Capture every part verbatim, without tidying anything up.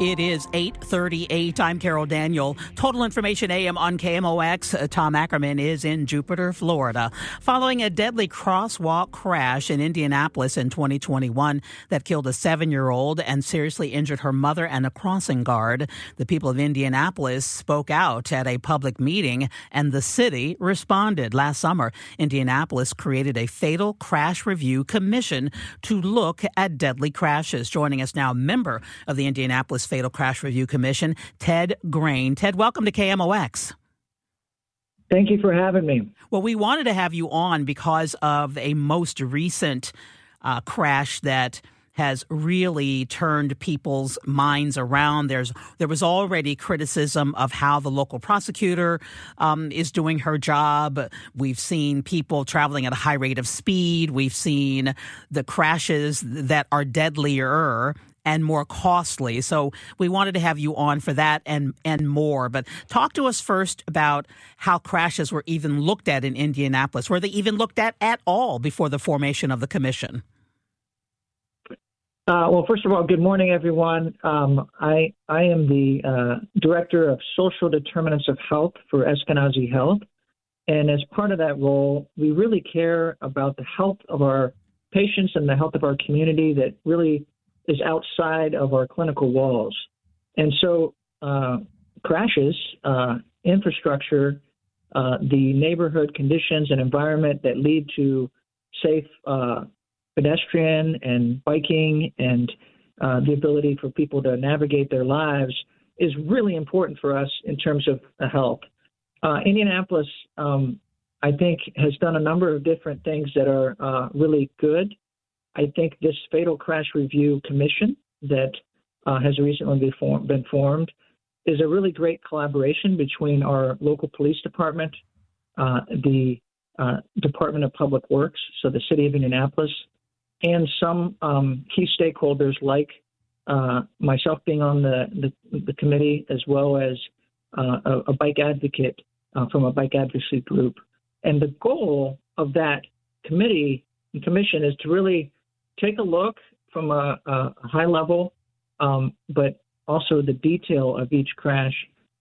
It is eight thirty-eight. I'm Carol Daniel. Total Information A M on K M O X. Tom Ackerman is in Jupiter, Florida. Following a deadly crosswalk crash in Indianapolis in twenty twenty-one that killed a seven-year-old and seriously injured her mother and a crossing guard, the people of Indianapolis spoke out at a public meeting, and the city responded. Last summer, Indianapolis created a Fatal Crash Review Commission to look at deadly crashes. Joining us now, member of the Indianapolis Fatal Crash Review Commission, Ted Grain. Ted, welcome to K M O X. Thank you for having me. Well, we wanted to have you on because of a most recent uh, crash that has really turned people's minds around. There's there was already criticism of how the local prosecutor um, is doing her job. We've seen people traveling at a high rate of speed. We've seen the crashes that are deadlier and more costly. So we wanted to have you on for that and, and more. But talk to us first about how crashes were even looked at in Indianapolis. Were they even looked at at all before the formation of the commission? Uh, well, first of all, good morning, everyone. Um, I I am the uh, Director of Social Determinants of Health for Eskenazi Health. And as part of that role, we really care about the health of our patients and the health of our community that really is outside of our clinical walls. And so uh, crashes, uh, infrastructure, uh, the neighborhood conditions and environment that lead to safe uh, pedestrian and biking and uh, the ability for people to navigate their lives is really important for us in terms of health. Uh, Indianapolis, um, I think, has done a number of different things that are uh, really good. I think this Fatal Crash Review Commission that uh, has recently been, form- been formed is a really great collaboration between our local police department, uh, the uh, Department of Public Works, so the City of Indianapolis, and some um, key stakeholders like uh, myself being on the, the, the committee, as well as uh, a, a bike advocate uh, from a bike advocacy group. And the goal of that committee and commission is to really take a look from a, a high level, um, but also the detail of each crash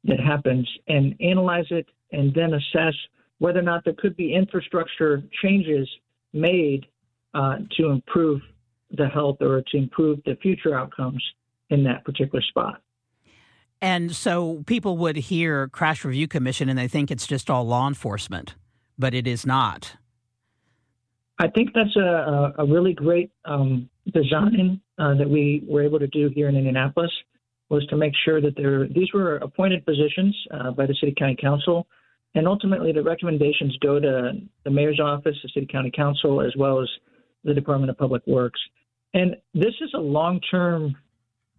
that happens and analyze it and then assess whether or not there could be infrastructure changes made uh, to improve the health or to improve the future outcomes in that particular spot. And so people would hear Crash Review Commission and they think it's just all law enforcement, but it is not. I think that's a, a really great um, design uh, that we were able to do here in Indianapolis, was to make sure that there these were appointed positions uh, by the City County Council, and ultimately the recommendations go to the mayor's office, the City County Council, as well as the Department of Public Works. And this is a long-term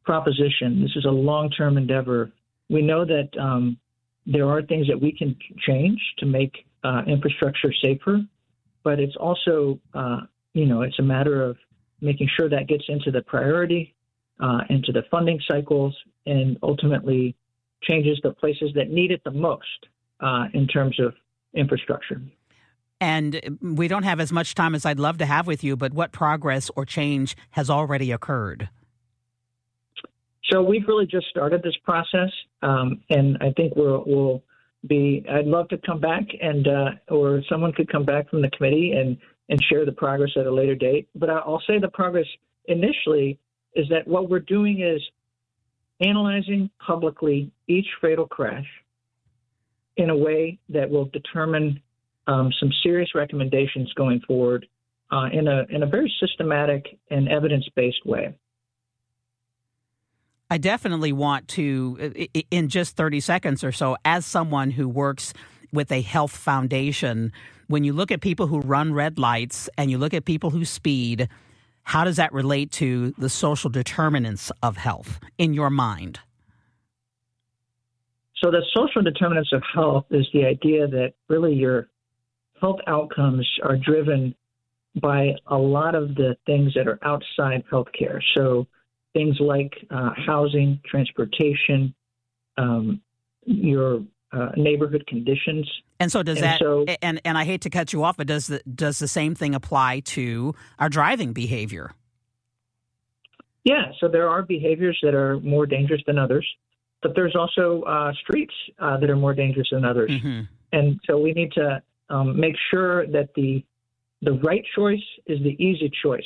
proposition. This is a long-term endeavor. We know that um, there are things that we can change to make uh, infrastructure safer. But it's also, uh, you know, it's a matter of making sure that gets into the priority, uh, into the funding cycles, and ultimately changes the places that need it the most uh, in terms of infrastructure. And we don't have as much time as I'd love to have with you, but what progress or change has already occurred? So we've really just started this process, um, and I think we'll, we'll Be, I'd love to come back and uh, or someone could come back from the committee and, and share the progress at a later date. But I'll say the progress initially is that what we're doing is analyzing publicly each fatal crash in a way that will determine um, some serious recommendations going forward uh, in a in a very systematic and evidence-based way. I definitely want to, in just thirty seconds or so, as someone who works with a health foundation, when you look at people who run red lights and you look at people who speed, How does that relate to the social determinants of health in your mind? So the social determinants of health is the idea that really your health outcomes are driven by a lot of the things that are outside healthcare. So things like uh, housing, transportation, um, your uh, neighborhood conditions. And so does and that, so, and, and I hate to cut you off, but does the, does the same thing apply to our driving behavior? Yeah, so there are behaviors that are more dangerous than others. But there's also uh, streets uh, that are more dangerous than others. Mm-hmm. And so we need to um, make sure that the the right choice is the easy choice.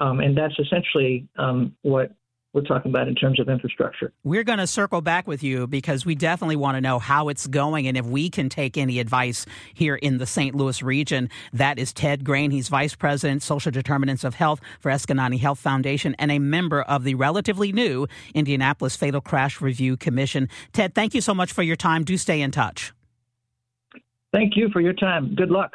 Um, and that's essentially um, what we're talking about in terms of infrastructure. We're going to circle back with you because we definitely want to know how it's going and if we can take any advice here in the Saint Louis region. That is Ted Grain. He's Vice President, Social Determinants of Health for Eskenazi Health Foundation and a member of the relatively new Indianapolis Fatal Crash Review Commission. Ted, thank you so much for your time. Do stay in touch. Thank you for your time. Good luck.